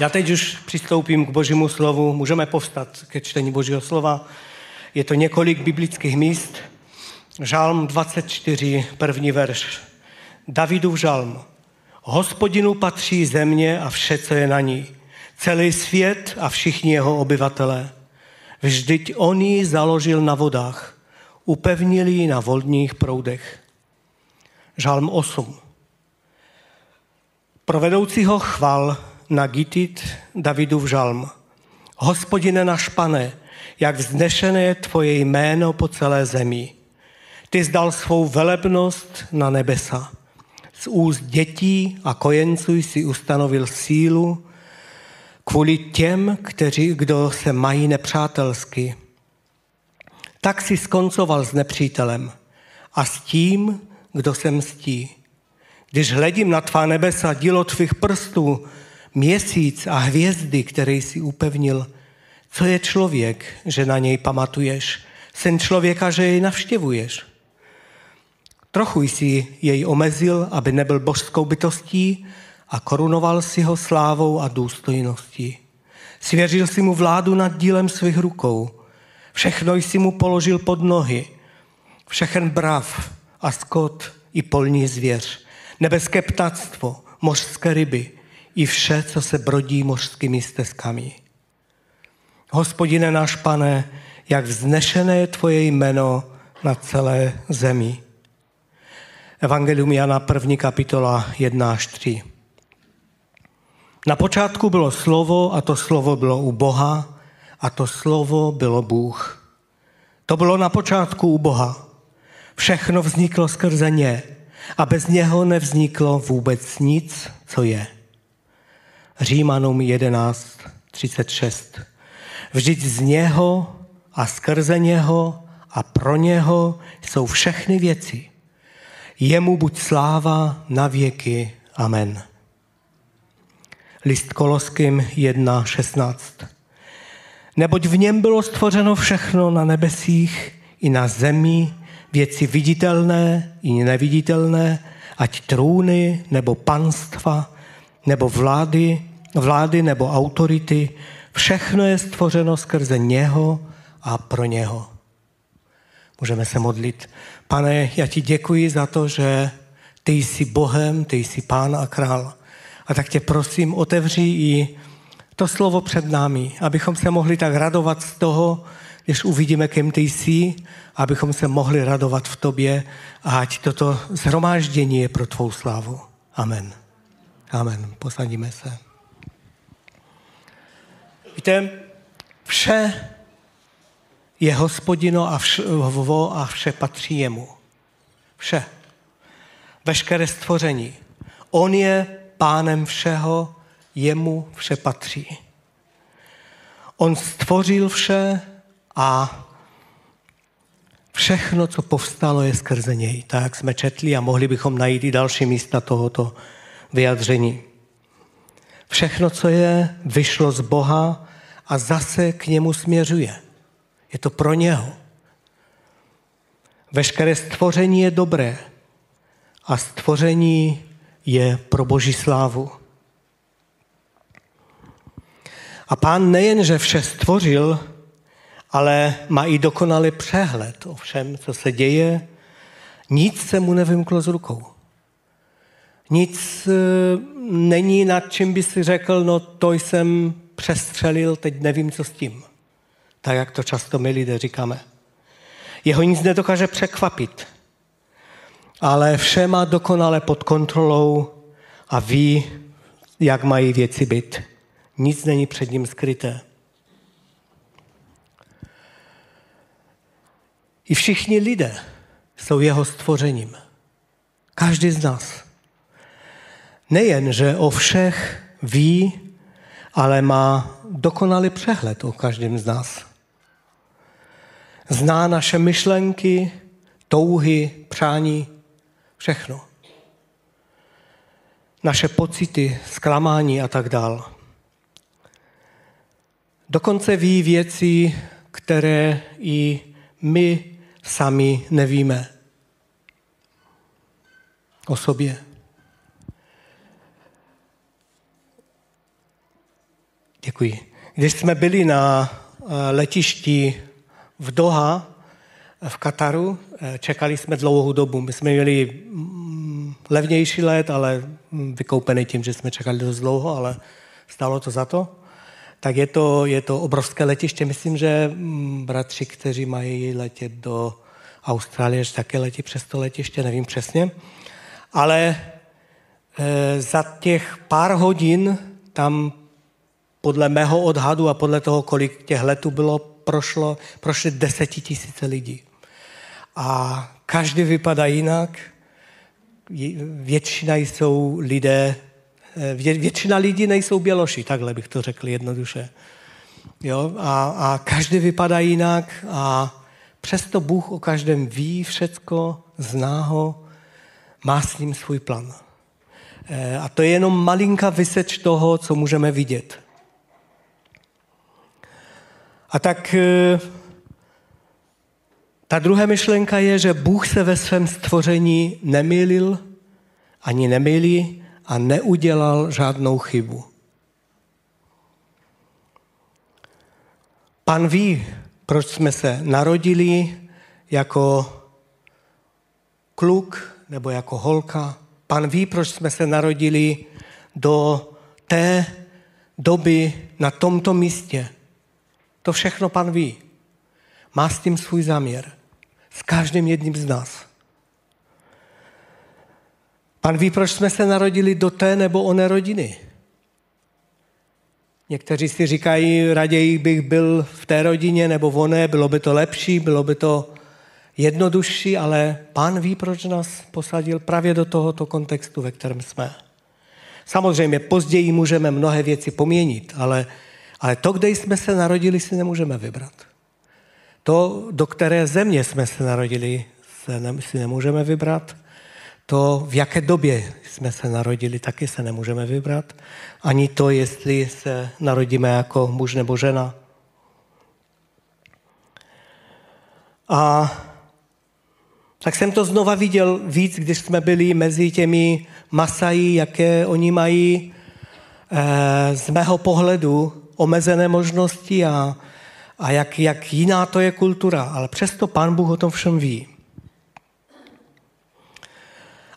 Já teď už přistoupím k Božímu slovu. Můžeme povstat ke čtení Božího slova. Je to několik biblických míst. Žalm 24, první verš. Davidův žalm. Hospodinu patří země a vše, co je na ní. Celý svět a všichni jeho obyvatelé. Vždyť on ji založil na vodách. Upevnil ji na vodních proudech. Žalm 8. Pro vedoucího chval na gitit Davidův žalm. Hospodine náš Pane, jak vznešené je tvoje jméno po celé zemi. Ty zdal svou velebnost na nebesa. Z úst dětí a kojenců jsi ustanovil sílu kvůli těm, kdo se mají nepřátelsky. Tak jsi skoncoval s nepřítelem a s tím, kdo se mstí. Když hledím na tvá nebesa, dílo tvých prstů, měsíc a hvězdy, které jsi upevnil, co je člověk, že na něj pamatuješ, syn člověka, že jej navštěvuješ. Trochu jsi jej omezil, aby nebyl božskou bytostí a korunoval si ho slávou a důstojností. Svěřil si mu vládu nad dílem svých rukou, všechno jsi mu položil pod nohy, všechen brav a skot i polní zvěř, nebeské ptactvo, mořské ryby i vše, co se brodí mořskými stezkami. Hospodine náš Pane, jak vznešené je tvoje jméno na celé zemi. Evangelium Jana 1. kapitola 1 až 3. Na počátku bylo slovo a to slovo bylo u Boha a to slovo bylo Bůh. To bylo na počátku u Boha. Všechno vzniklo skrze ně a bez něho nevzniklo vůbec nic, co je. Římanům 11.36. Vždyť z něho a skrze něho a pro něho jsou všechny věci. Jemu buď sláva na věky. Amen. List Koloským 1.16. Neboť v něm bylo stvořeno všechno na nebesích i na zemi, věci viditelné i neviditelné, ať trůny nebo panstva, nebo vlády nebo autority, všechno je stvořeno skrze něho a pro něho. Můžeme se modlit. Pane, já ti děkuji za to, že ty jsi Bohem, ty jsi Pán a Král. A tak tě prosím, otevři i to slovo před námi, abychom se mohli tak radovat z toho, když uvidíme, kým ty jsi, abychom se mohli radovat v tobě a ať toto shromáždění je pro tvou slávu. Amen. Amen. Posadíme se. Víte, vše je Hospodino a vše patří jemu. Vše. Veškeré stvoření. On je pánem všeho, jemu vše patří. On stvořil vše a všechno, co povstalo, je skrze něj. Tak, jak jsme četli a mohli bychom najít i další místa tohoto vyjádření. Všechno, co je, vyšlo z Boha a zase k němu směřuje. Je to pro něho. Veškeré stvoření je dobré a stvoření je pro Boží slávu. A Pán nejenže vše stvořil, ale má i dokonalý přehled o všem, co se děje. Nic se mu nevymklo z rukou. Nic není, nad čím by si řekl, no to jsem přestřelil, teď nevím, co s tím. Tak, jak to často my lidé říkáme. Jeho nic nedokáže překvapit, ale vše má dokonale pod kontrolou a ví, jak mají věci být. Nic není před ním skryté. I všichni lidé jsou jeho stvořením. Každý z nás. Nejen, že o všech ví, ale má dokonalý přehled o každém z nás. Zná naše myšlenky, touhy, přání, všechno. Naše pocity, zklamání a tak dál. Dokonce ví věci, které i my sami nevíme o sobě. Děkuji. Když jsme byli na letišti v Doha, v Kataru, čekali jsme dlouhou dobu. My jsme měli levnější let, ale vykoupený tím, že jsme čekali dost dlouho, ale stálo to za to. Tak je to obrovské letiště. Myslím, že bratři, kteří mají letět do Austrálie, že také letí přes to letiště, nevím přesně. Ale za těch pár hodin tam podle mého odhadu a podle toho, kolik těch letů bylo, prošly 10 000 lidí. A každý vypadá jinak. Většina lidí nejsou běloši, takhle bych to řekl jednoduše. Jo? A každý vypadá jinak a přesto Bůh o každém ví všecko, zná ho, má s ním svůj plán. A to je jenom malinká vyseč toho, co můžeme vidět. A tak ta druhá myšlenka je, že Bůh se ve svém stvoření nemýlil, ani nemýlí a neudělal žádnou chybu. Pán ví, proč jsme se narodili jako kluk nebo jako holka. Pán ví, proč jsme se narodili do té doby na tomto místě. To všechno Pán ví. Má s tím svůj záměr. S každým jedním z nás. Pán ví, proč jsme se narodili do té nebo oné rodiny. Někteří si říkají, raději bych byl v té rodině nebo v oné, bylo by to lepší, bylo by to jednodušší, ale Pán ví, proč nás posadil právě do tohoto kontextu, ve kterém jsme. Samozřejmě později můžeme mnohé věci poměnit, ale to, kde jsme se narodili, si nemůžeme vybrat. To, do které země jsme se narodili, si nemůžeme vybrat. To, v jaké době jsme se narodili, taky se nemůžeme vybrat. Ani to, jestli se narodíme jako muž nebo žena. A tak jsem to znova viděl víc, když jsme byli mezi těmi Masaji, jaké oni mají z mého pohledu omezené možnosti a jak jiná to je kultura. Ale přesto Pán Bůh o tom všem ví.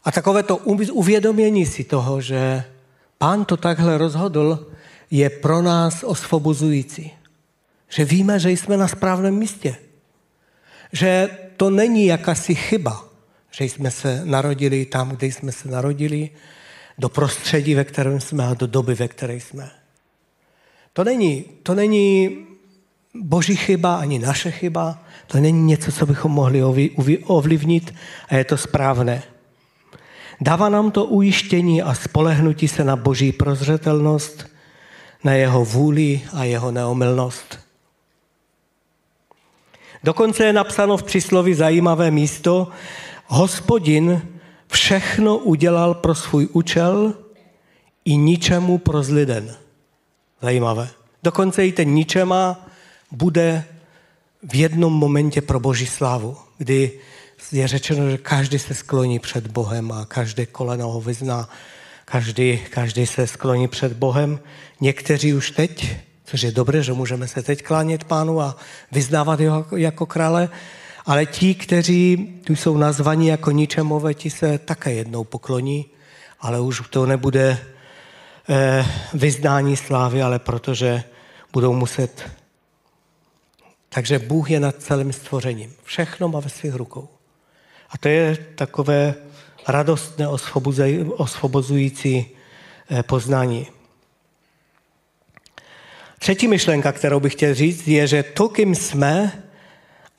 A takové to uvědomění si toho, že Pán to takhle rozhodl, je pro nás osvobozující. Že víme, že jsme na správném místě. Že to není jakási chyba, že jsme se narodili tam, kde jsme se narodili, do prostředí, ve kterém jsme a do doby, ve které jsme. To není Boží chyba, ani naše chyba. To není něco, co bychom mohli ovlivnit a je to správné. Dává nám to ujištění a spolehnutí se na Boží prozřetelnost, na jeho vůli a jeho neomylnost. Dokonce je napsáno v přísloví zajímavé místo. Hospodin všechno udělal pro svůj účel i ničemu pro zliden. Zajímavé. Dokonce i ten ničema bude v jednom momentě pro Boží slávu, kdy je řečeno, že každý se skloní před Bohem a každé koleno ho vyzná. Každý se skloní před Bohem. Někteří už teď, což je dobré, že můžeme se teď klánět Pánu a vyznávat jeho jako krále, ale ti, kteří tu jsou nazvaní jako ničemové, ti se také jednou pokloní, ale už to nebude vyznání slávy, ale protože budou muset. Takže Bůh je nad celým stvořením. Všechno má ve svých rukou. A to je takové radostné, osvobozující poznání. Třetí myšlenka, kterou bych chtěl říct, je, že to, kým jsme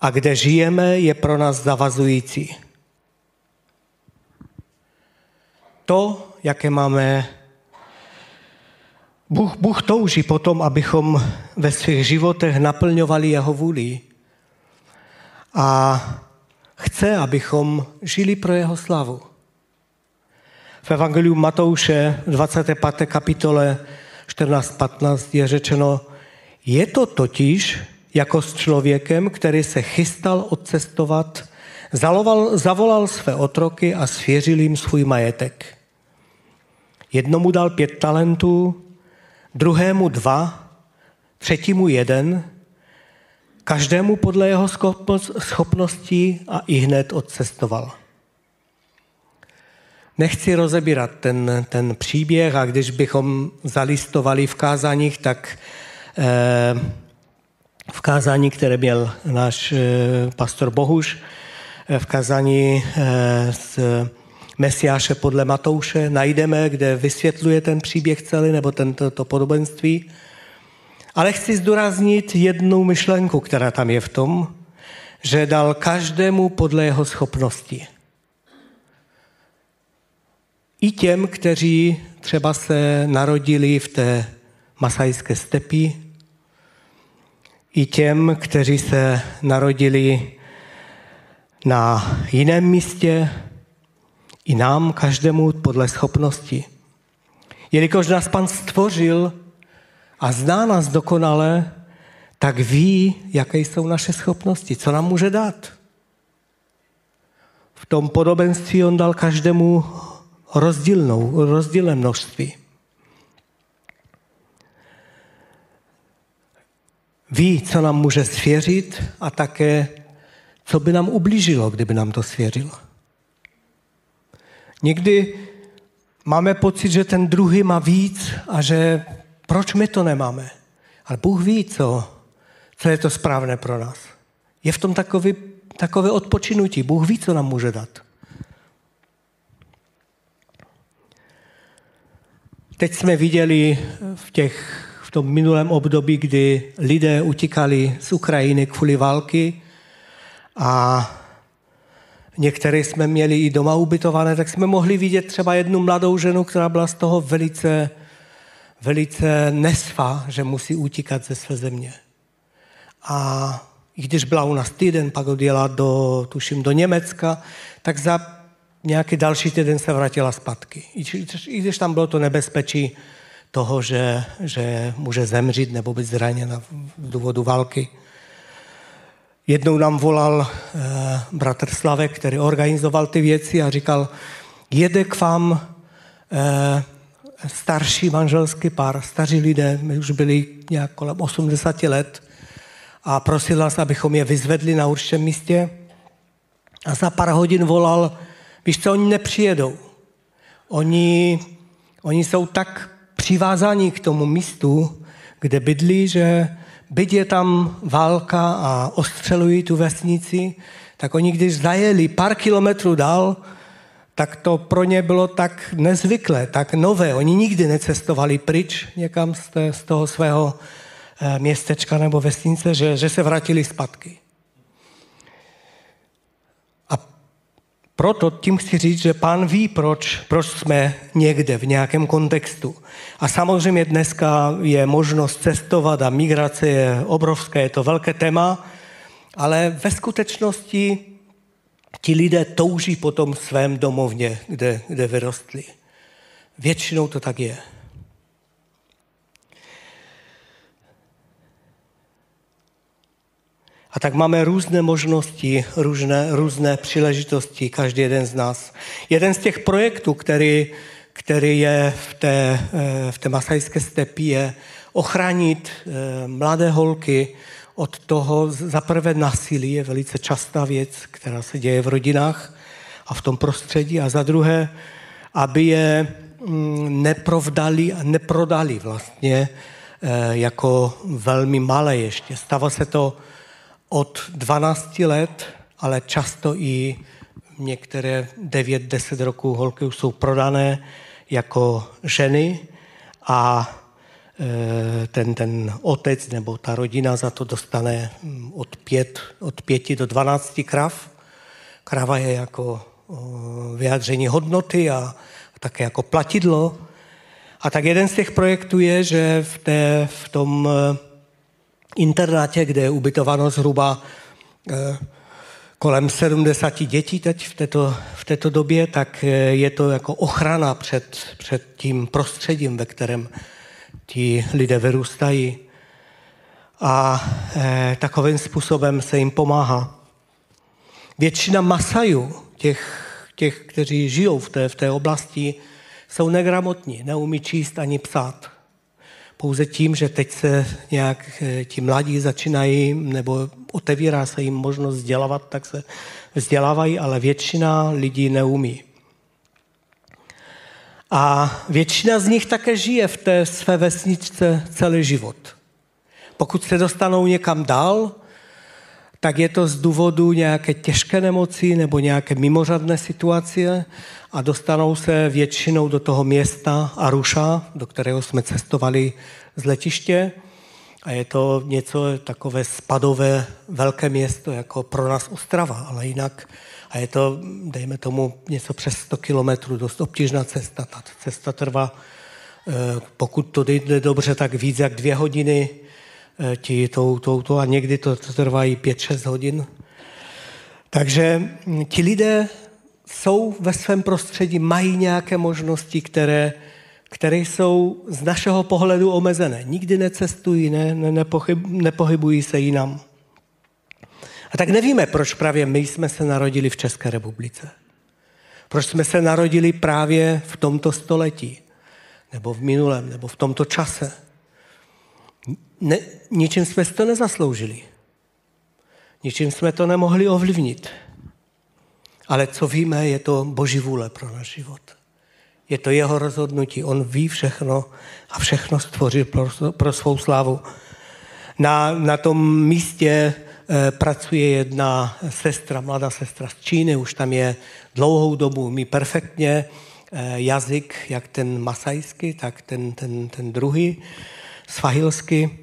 a kde žijeme, je pro nás zavazující. To, jaké máme. Bůh touží potom, abychom ve svých životech naplňovali jeho vůli a chce, abychom žili pro jeho slavu. V Evangeliu Matouše 25. kapitole 14-15 je řečeno, je to totiž jako s člověkem, který se chystal odcestovat, zavolal své otroky a svěřil jim svůj majetek. Jednomu dal 5 talentů, druhému 2 třetímu jeden, každému podle jeho schopností a ihned odcestoval. Nechci rozebírat ten příběh, a když bychom zalistovali v kázáních, tak v kázání, které měl náš pastor Bohuš, v kázání z Mesiáše podle Matouše najdeme, kde vysvětluje ten příběh celý nebo to podobenství. Ale chci zdůraznit jednu myšlenku, která tam je v tom, že dal každému podle jeho schopnosti. I těm, kteří třeba se narodili v té masajské stepi, i těm, kteří se narodili na jiném místě, i nám, každému podle schopnosti. Jelikož nás Pan stvořil a zná nás dokonale, tak ví, jaké jsou naše schopnosti, co nám může dát. V tom podobenství on dal každému rozdílné množství. Ví, co nám může svěřit a také, co by nám ublížilo, kdyby nám to svěřilo. Někdy máme pocit, že ten druhý má víc a že proč my to nemáme. Ale Bůh ví, co je to správné pro nás. Je v tom takové odpočinutí. Bůh ví, co nám může dát. Teď jsme viděli v tom minulém období, kdy lidé utíkali z Ukrajiny kvůli války a některé jsme měli i doma ubytované, tak jsme mohli vidět třeba jednu mladou ženu, která byla z toho velice, velice nesvá, že musí utíkat ze své země. A i když byla u nás týden, pak odjela do Německa, tak za nějaký další týden se vrátila zpátky. I když tam bylo to nebezpečí toho, že může zemřít nebo být zraněna v důvodu války. Jednou nám volal bratr Slavek, který organizoval ty věci a říkal, jede k vám starší manželský pár, staří lidé, my už byli nějak kolem 80 let a prosil nás, abychom je vyzvedli na určitém místě a za pár hodin volal, víš co, oni nepřijedou. Oni jsou tak přivázáni k tomu místu, kde bydlí, že byť je tam válka a ostřelují tu vesnici, tak oni když zajeli pár kilometrů dál, tak to pro ně bylo tak nezvyklé, tak nové. Oni nikdy necestovali pryč někam z toho svého městečka nebo vesnice, že se vrátili zpátky. Proto tím chci říct, že Pán ví, proč jsme někde v nějakém kontextu. A samozřejmě dneska je možnost cestovat a migrace je obrovské, je to velké téma, ale ve skutečnosti ti lidé touží po tom svém domovně, kde vyrostli. Většinou to tak je. A tak máme různé možnosti, různé příležitosti, každý jeden z nás. Jeden z těch projektů, který je v té masajské stepi, je ochránit mladé holky od toho, za prvé násilí je velice častá věc, která se děje v rodinách a v tom prostředí, a za druhé, aby je neprovdali a neprodali vlastně jako velmi malé ještě. Stává se to od 12 let, ale často i některé 9-10 roků holky už jsou prodané jako ženy a ten otec nebo ta rodina za to dostane od 5 do 12 krav. Krava je jako vyjádření hodnoty a také jako platidlo. A tak jeden z těch projektů je, že v tom internátě, kde je ubytováno zhruba kolem 70 dětí teď v této době, tak je to jako ochrana před tím prostředím, ve kterém ti lidé vyrůstají. A takovým způsobem se jim pomáhá. Většina Masajů, těch kteří žijou v té oblasti, jsou negramotní, neumí číst ani psát. pouze tím, že teď se nějak ti mladí začínají, nebo otevírá se jim možnost vzdělávat, tak se vzdělávají, ale většina lidí neumí. A většina z nich také žije v té své vesničce celý život. Pokud se dostanou někam dál, tak je to z důvodu nějaké těžké nemoci nebo nějaké mimořádné situace a dostanou se většinou do toho města Aruša, do kterého jsme cestovali z letiště. A je to něco takové spadové velké město, jako pro nás Ostrava, ale jinak. A je to, dejme tomu, něco přes 100 kilometrů, dost obtížná cesta. Ta cesta trvá, pokud to jde dobře, tak víc jak 2 hodiny, a někdy to trvá i 5-6 hodin. Takže ti lidé jsou ve svém prostředí, mají nějaké možnosti, které jsou z našeho pohledu omezené. Nikdy necestují, nepohybují se jinam. A tak nevíme, proč právě my jsme se narodili v České republice. Proč jsme se narodili právě v tomto století, nebo v minulém, nebo v tomto čase. Ničím jsme to nezasloužili. Ničím jsme to nemohli ovlivnit. Ale co víme, je to Boží vůle pro náš život. Je to jeho rozhodnutí. On ví všechno a všechno stvořil pro svou slávu. Na tom místě pracuje jedna sestra, mladá sestra z Číny, už tam je dlouhou dobu, umí perfektně jazyk, jak ten masajský, tak ten druhý, svahilsky.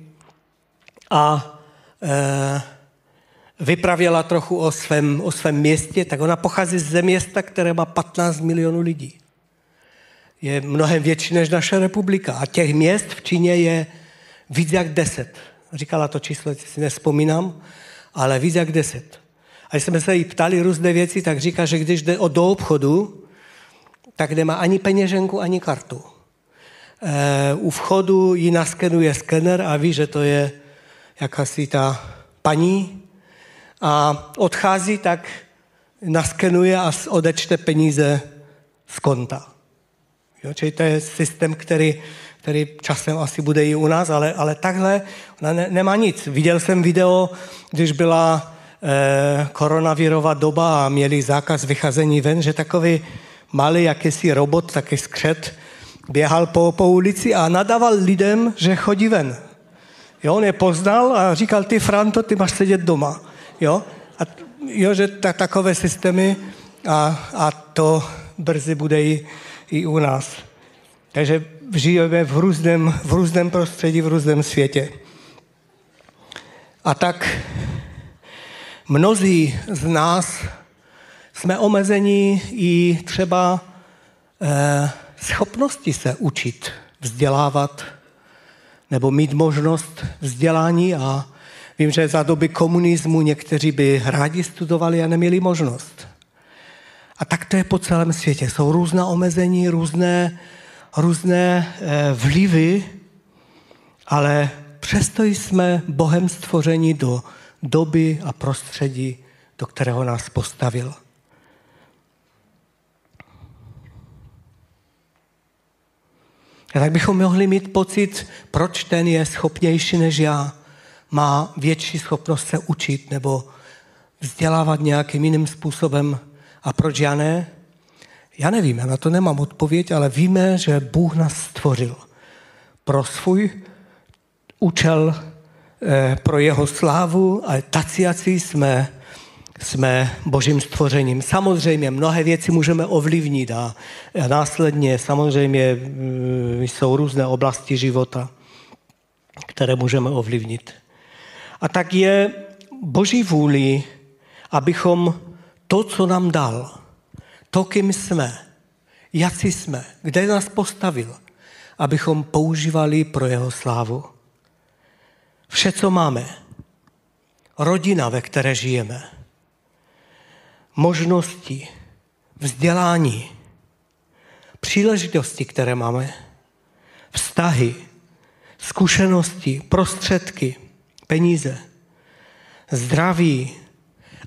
A vypravěla trochu o svém městě, tak ona pochází ze města, které má 15 milionů lidí. Je mnohem větší než naše republika. A těch měst v Číně je víc jak 10. Říkala to číslo, si nespomínám, ale víc jak 10. A když jsme se jí ptali různé věci, tak říká, že když jde do obchodu, tak nemá ani peněženku, ani kartu. U vchodu ji naskenuje skener a ví, že to je jakási ta paní a odchází, tak naskenuje a odečte peníze z konta. Jo, čili to je systém, který časem asi bude i u nás, ale takhle ona nemá nic. Viděl jsem video, když byla koronavirová doba a měli zákaz vycházení ven, že takový malý jakýsi robot, taky skřet, běhal po ulici a nadával lidem, že chodí ven. Jo, on je poznal a říkal, ty Franto, ty máš sedět doma. Jo, že takové systémy a to brzy bude i u nás. Takže žijeme v různém prostředí, v různém světě. A tak mnozí z nás jsme omezeni i třeba schopnosti se učit, vzdělávat nebo mít možnost vzdělání. A vím, že za doby komunismu někteří by rádi studovali a neměli možnost. A tak to je po celém světě. Jsou různá omezení, různé vlivy, ale přesto jsme Bohem stvořeni do doby a prostředí, do kterého nás postavil. A tak bychom mohli mít pocit, proč ten je schopnější než já, má větší schopnost se učit nebo vzdělávat nějakým jiným způsobem. A proč já ne? Já nevím, já na to nemám odpověď, ale víme, že Bůh nás stvořil pro svůj účel, pro jeho slávu, ale taciaci jsme Božím stvořením. Samozřejmě mnohé věci můžeme ovlivnit a následně samozřejmě jsou různé oblasti života, které můžeme ovlivnit. A tak je Boží vůli, abychom to, co nám dal, to, kým jsme, jací jsme, kde nás postavil, abychom používali pro jeho slávu. Vše, co máme, rodina, ve které žijeme, možnosti, vzdělání, příležitosti, které máme, vztahy, zkušenosti, prostředky, peníze, zdraví,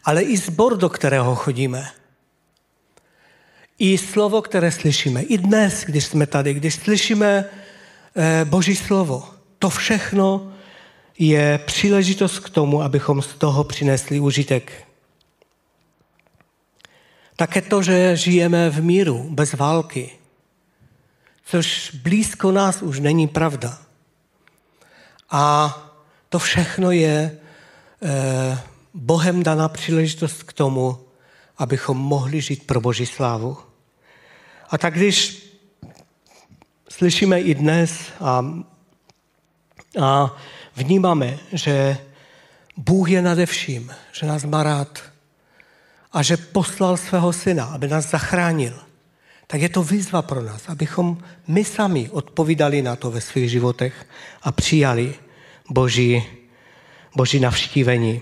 ale i sbor, do kterého chodíme. I slovo, které slyšíme. I dnes, když jsme tady, když slyšíme Boží slovo, to všechno je příležitost k tomu, abychom z toho přinesli užitek. Také to, že žijeme v míru, bez války, což blízko nás už není pravda. A to všechno je Bohem daná příležitost k tomu, abychom mohli žít pro Boží slávu. A tak když slyšíme i dnes a vnímáme, že Bůh je nade vším, že nás má rád a že poslal svého syna, aby nás zachránil, tak je to výzva pro nás, abychom my sami odpovídali na to ve svých životech a přijali Boží navštívení.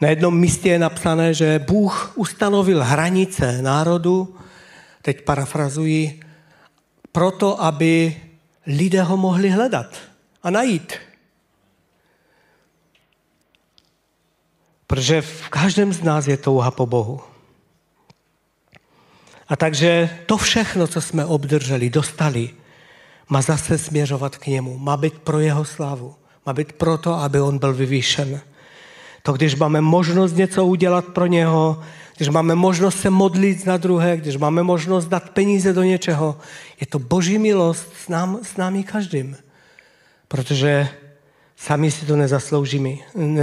Na jednom místě je napsané, že Bůh ustanovil hranice národu, teď parafrazuji, proto, aby lidé ho mohli hledat a najít. Protože v každém z nás je touha po Bohu. A takže to všechno, co jsme obdrželi, dostali, má zase směřovat k němu, má být pro jeho slávu, má být proto, aby on byl vyvýšen. To, když máme možnost něco udělat pro něho, když máme možnost se modlit na druhé, když máme možnost dát peníze do něčeho, je to Boží milost s námi každým. Protože sami si to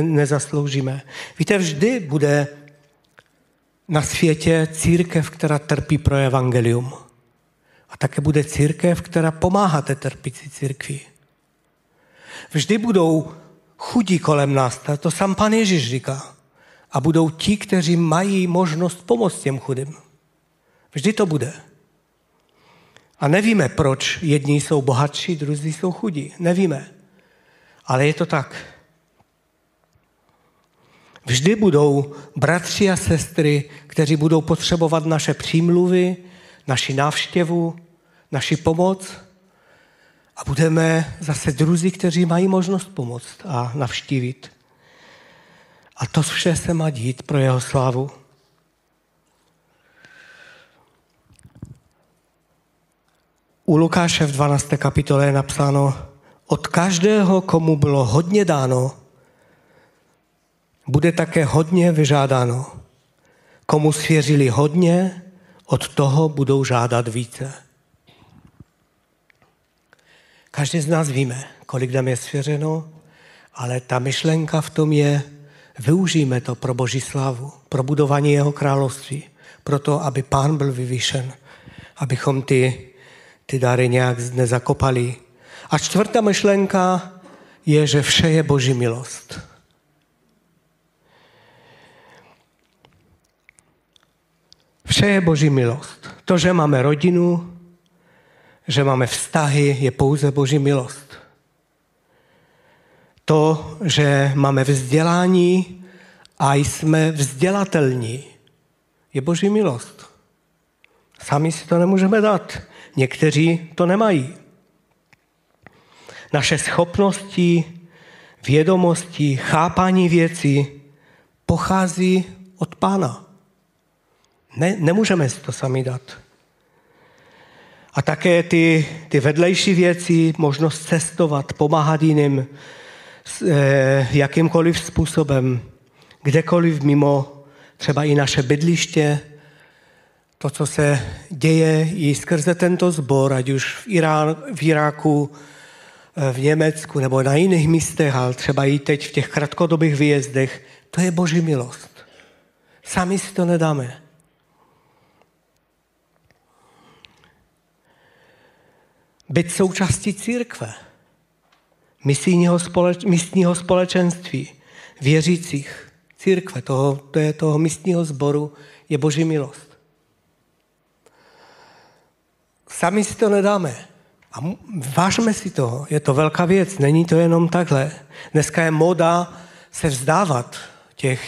nezasloužíme. Víte, vždy bude na světě církev, která trpí pro evangelium. A také bude církev, která pomáhá té trpící církvi. Vždy budou chudí kolem nás, to sám Pan Ježíš říká. A budou ti, kteří mají možnost pomoct těm chudým. Vždy to bude. A nevíme, proč jedni jsou bohatší, druzí jsou chudí. Nevíme. Ale je to tak. Vždy budou bratři a sestry, kteří budou potřebovat naše přímluvy, naši návštěvu, naši pomoc. A budeme zase druzí, kteří mají možnost pomoct a navštívit. A to vše se má dít pro jeho slávu. U Lukáše v 12. kapitole je napsáno: od každého, komu bylo hodně dáno, bude také hodně vyžádáno. Komu svěřili hodně, od toho budou žádat více. Každý z nás víme, kolik nám je svěřeno, ale ta myšlenka v tom je, využijme to pro Boží slávu, pro budování jeho království, pro to, aby Pán byl vyvýšen, abychom ty dary nějak nezakopali. A čtvrtá myšlenka je, že vše je Boží milost. Vše je Boží milost. To, že máme rodinu, že máme vztahy, je pouze Boží milost. To, že máme vzdělání a jsme vzdělatelní, je Boží milost. Sami si to nemůžeme dát. Někteří to nemají. Naše schopnosti, vědomosti, chápání věcí pochází od Pána. Nemůžeme si to sami dát. A také ty vedlejší věci, možnost cestovat, pomáhat jiným, jakýmkoliv způsobem, kdekoliv mimo, třeba i naše bydliště, to, co se děje i skrze tento sbor, ať už v Iráku, v Německu nebo na jiných místech, ale třeba i teď v těch krátkodobých výjezdech, to je Boží milost. Sami si to nedáme. Být součástí církve, místního společenství, věřících, církve, toho místního sboru, je Boží milost. Sami si to nedáme. A vážme si toho. Je to velká věc. Není to jenom takhle. Dneska je móda se vzdávat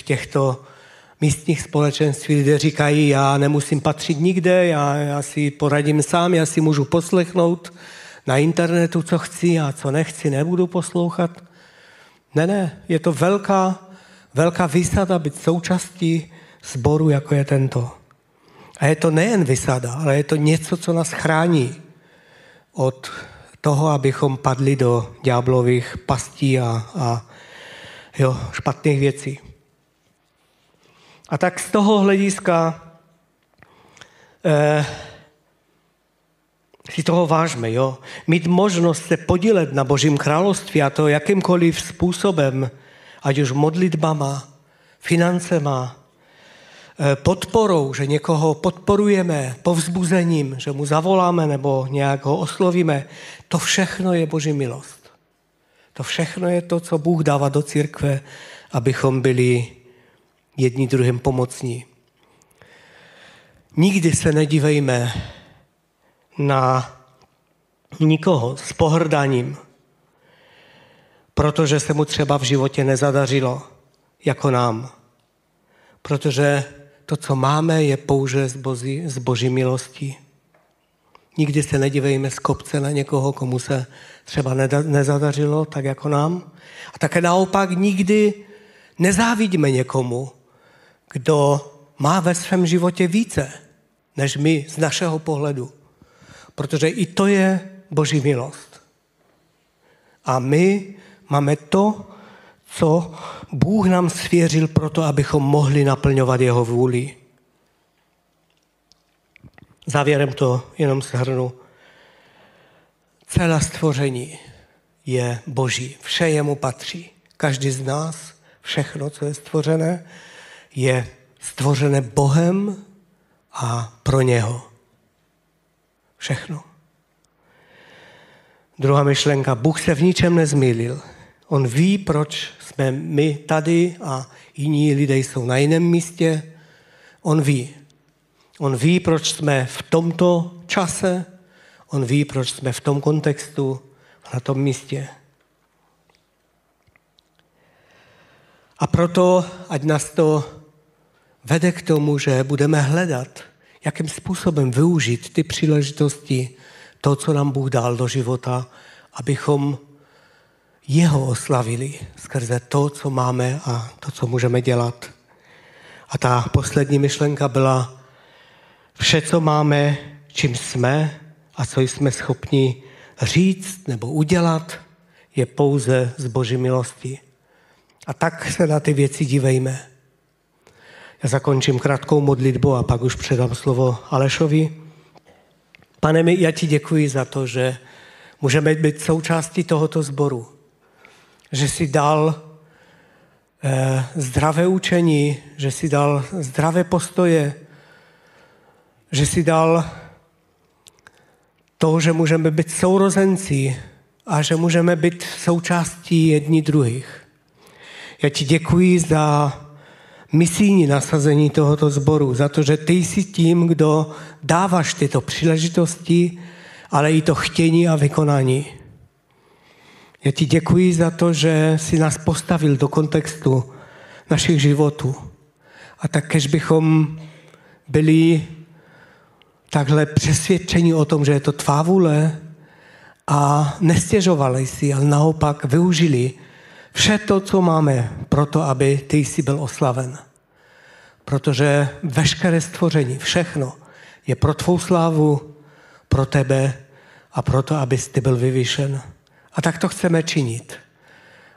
těchto místních společenství. Lidé říkají, já nemusím patřit nikde, já si poradím sám, já si můžu poslechnout na internetu, co chci a co nechci, nebudu poslouchat. Ne, je to velká výsada být součástí sboru, jako je tento. A je to nejen výsada, ale je to něco, co nás chrání od toho, abychom padli do ďáblových pastí a špatných věcí. A tak z toho hlediska si toho vážme, jo. Mít možnost se podílet na Božím království, a to jakýmkoliv způsobem, ať už modlitbama, financema, podporou, že někoho podporujeme, povzbuzením, že mu zavoláme nebo nějak ho oslovíme, to všechno je Boží milost. To všechno je to, co Bůh dává do církve, abychom byli jedni druhým pomocní. Nikdy se nedívejme na nikoho s pohrdáním, protože se mu třeba v životě nezadařilo jako nám. Protože to, co máme, je pouze z Boží milosti. Nikdy se nedívejme z kopce na někoho, komu se třeba nezadařilo, tak jako nám. A také naopak nikdy nezávidíme někomu, kdo má ve svém životě více, než my z našeho pohledu. Protože i to je Boží milost. A my máme to, co Bůh nám svěřil proto, abychom mohli naplňovat jeho vůli. Závěrem to jenom shrnu. Celé stvoření je Boží. Vše jemu patří. Každý z nás, všechno, co je stvořené Bohem a pro něho. Všechno. Druhá myšlenka. Bůh se v ničem nezmýlil. On ví, proč jsme my tady a jiní lidé jsou na jiném místě. On ví. On ví, proč jsme v tomto čase. On ví, proč jsme v tom kontextu a na tom místě. A proto, ať nás to vede k tomu, že budeme hledat, jakým způsobem využít ty příležitosti, to, co nám Bůh dal do života, abychom jeho oslavili skrze to, co máme a to, co můžeme dělat. A ta poslední myšlenka byla vše, co máme, čím jsme a co jsme schopni říct nebo udělat, je pouze z Boží milosti. A tak se na ty věci dívejme. Já zakončím krátkou modlitbu a pak už předám slovo Alešovi. Pane, já ti děkuji za to, že můžeme být součástí tohoto sboru. Že jsi dal zdravé učení, že jsi dal zdravé postoje, že jsi dal to, že můžeme být sourozenci a že můžeme být součástí jedni druhých. Já ti děkuji za misijní nasazení tohoto sboru, za to, že ty jsi tím, kdo dáváš tyto příležitosti, ale i to chtění a vykonání. Já ti děkuji za to, že jsi nás postavil do kontextu našich životů. A tak, když bychom byli takhle přesvědčeni o tom, že je to tvá vůle a nestěžovali si, ale naopak využili vše to, co máme, proto, aby ty jsi byl oslaven. Protože veškeré stvoření, všechno je pro tvou slávu, pro tebe a proto, aby jsi byl vyvýšen. A tak to chceme činit.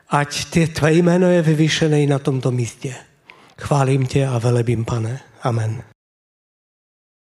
Ať tvé jméno je vyvýšené na tomto místě. Chválím tě a velebím, Pane. Amen.